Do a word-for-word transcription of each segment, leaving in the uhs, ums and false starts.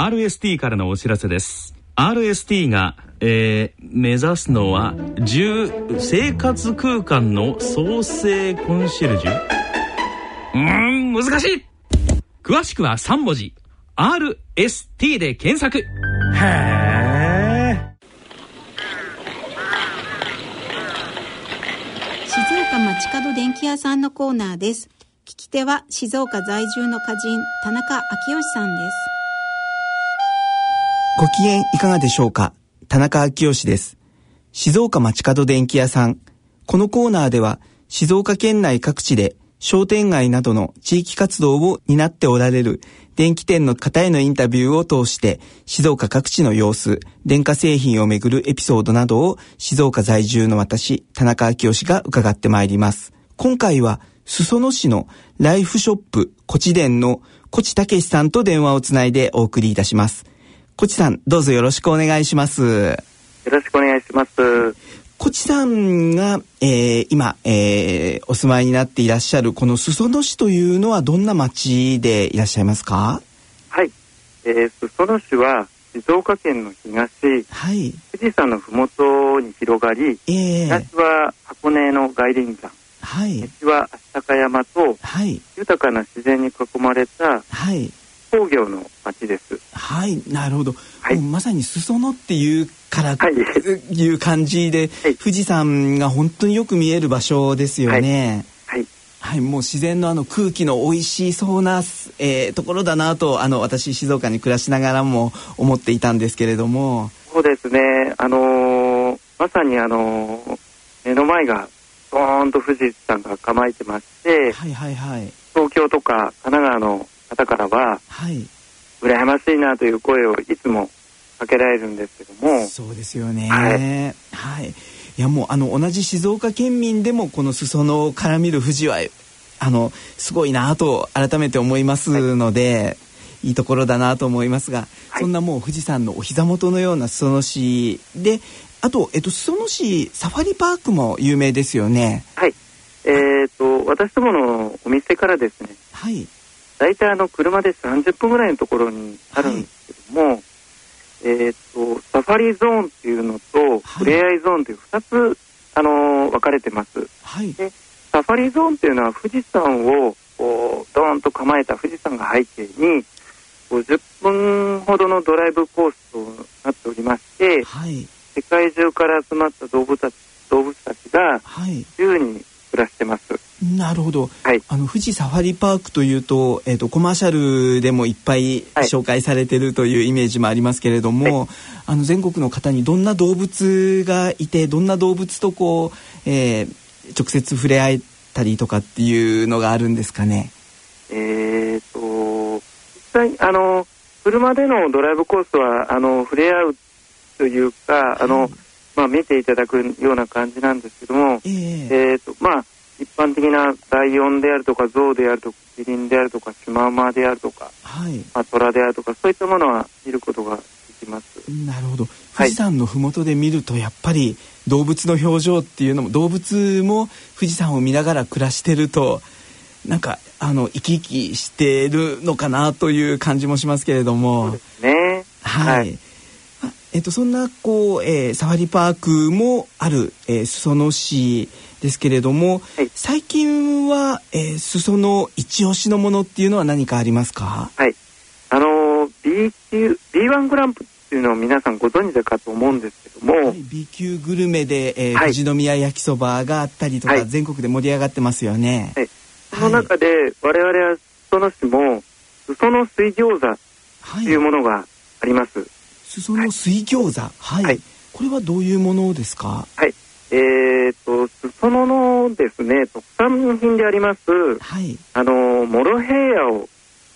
アールエスティー からのお知らせです。 アールエスティー が、えー、目指すのは生活空間の創生コンシェルジュ。うーん、難しい。詳しくはさん文字 アールエスティー で検索。へー。静岡街角電気屋さんのコーナーです。聞き手は静岡在住の歌人田中昭義さんです。ご機嫌いかがでしょうか。田中昭義です。静岡街角電気屋さん、このコーナーでは静岡県内各地で商店街などの地域活動を担っておられる電気店の方へのインタビューを通して静岡各地の様子、電化製品をめぐるエピソードなどを静岡在住の私、田中昭義が伺ってまいります。今回は裾野市のライフショップこち電のこちたけしさんと電話をつないでお送りいたします。こちさん、どうぞよろしくお願いします。よろしくお願いします。こちさんが、えー、今、えー、お住まいになっていらっしゃるこの裾野市というのはどんな町でいらっしゃいますか？はい、えー、裾野市は静岡県の東、はい、富士山のふもとに広がり、えー、東は箱根の外輪山、はい、西は足高山と、はい、豊かな自然に囲まれた、はい、工業の町です。はい、なるほど。はい、まさに裾野っていうから、はい、いう感じで、はい、富士山が本当によく見える場所ですよね。はい、はい、はい、もう自然のあの空気の美味しそうな、えー、ところだなと、あの私静岡に暮らしながらも思っていたんですけれども。そうですね。あのー、まさにあのー、目の前がドーンと富士山が構えてまして、はいはいはい、東京とか神奈川の方からは、はい、羨ましいなという声をいつもかけられるんですけども。そうですよね。はい、はい、いやもうあの同じ静岡県民でもこの裾野から見る富士はあのすごいなと改めて思いますので、はい、いいところだなと思いますが、はい、そんなもう富士山のお膝元のような裾野市で、あと、えっと、裾野市サファリパークも有名ですよね。はい、えー、と私どものお店からですね、はい、だいたいあの車でさんじゅっぷんぐらいのところにあるんですけども、はい、えー、とサファリゾーンっていうのと触れ合いゾーンというふたつ、あのー、分かれてます、はい、でサファリゾーンっていうのは富士山をこうドーンと構えた富士山が背景にごじゅっぷんほどのドライブコースとなっておりまして、はい、世界中から集まった動物たち、動物たちが自由に暮らしてます。なるほど、はい、あの富士サファリパークというと、えーと、コマーシャルでもいっぱい紹介されてるというイメージもありますけれども、はい、あの全国の方にどんな動物がいて、どんな動物とこう、えー、直接触れ合えたりとかっていうのがあるんですかね。えーと実際あの車でのドライブコースはあの触れ合うというか、あの、はい、まあ、見ていただくような感じなんですけども、えーえーとまあ一般的なライオンであるとかゾウであるとかキリンであるとかシマウマであるとか、はい、まあ、トラであるとかそういったものは見ることができます。なるほど。富士山のふもとで見るとやっぱり動物の表情っていうのも、動物も富士山を見ながら暮らしてるとなんかあの生き生きしてるのかなという感じもしますけれども。そうですね、はい、はい、えっと、そんなこう、えー、サファリパークもある、えー、裾野市ですけれども、はい、最近は、えー、裾野一押しのものっていうのは何かありますか？はい、あの B 級 ビーワン グランプっていうのを皆さんご存知だかと思うんですけども、はい、B 級グルメで、えーはい、富士宮焼きそばがあったりとか、はい、全国で盛り上がってますよね。はい、その中で、はい、我々は裾野市も裾野水餃子っていうものがあります。はいその水餃子、はいはい、これはどういうものですか？はい、えーと、裾野のですね、特産品であります、はい、あのモロヘイヤを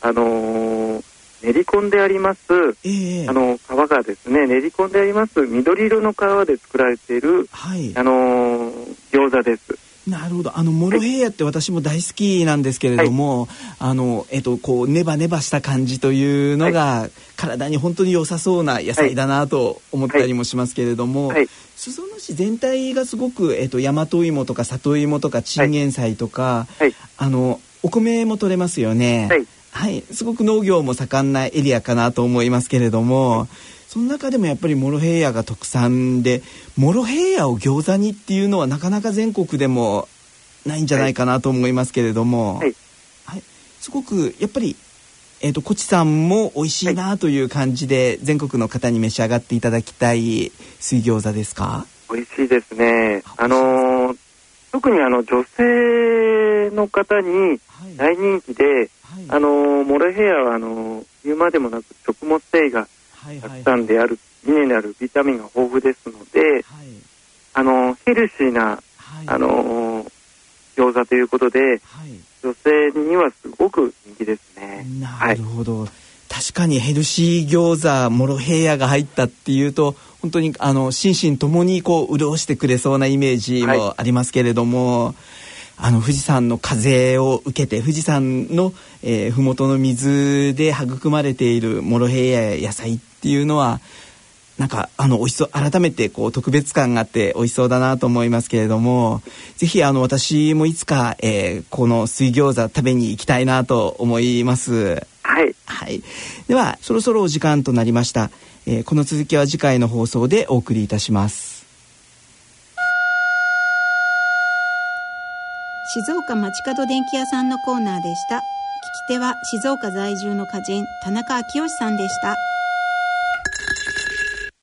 あの練り込んであります、えー、あの皮がですね練り込んであります緑色の皮で作られている、はい、あの餃子です。なるほど。あのモロヘイヤって私も大好きなんですけれども、はい、あのえっとこうネバネバした感じというのが、はい、体に本当に良さそうな野菜だなと思ったりもしますけれども、はいはい、裾野市全体がすごく、えっと、大和芋とか里芋とかチンゲン菜とか、はいはい、あのお米も取れますよね、はい、はい、すごく農業も盛んなエリアかなと思いますけれども、その中でもやっぱりモロヘイヤが特産で、モロヘイヤを餃子にっていうのはなかなか全国でもないんじゃないかなと思いますけれども、はいはい、すごくやっぱり、えーと、コチさんも美味しいなという感じで、はい、全国の方に召し上がっていただきたい水餃子ですか？美味しいですね。あのー、特にあの女性の方に大人気で、はいはい、あのー、モロヘイヤはあのー、言うまでもなく食物繊維がたくさんである、ミネラル、ビタミンが豊富ですので、はい、あのー、ヘルシーな、はい、あのー、餃子ということで、はい、女性にはすごく人気ですね。なるほど、はい、確かにヘルシー餃子、モロヘイヤが入ったっていうと本当にあの心身ともにこう潤してくれそうなイメージもありますけれども、はい、あの富士山の風を受けて、富士山の、えー、麓の水で育まれているモロヘイヤや野菜っていうのはなんかあの美味しそう、改めてこう特別感があって美味しそうだなと思いますけれども、ぜひあの私もいつか、えー、この水餃子食べに行きたいなと思います。はい、はい、ではそろそろお時間となりました。えー、この続きは次回の放送でお送りいたします。静岡町角電気屋さんのコーナーでした。聞き手は静岡在住の歌人田中昭義さんでした。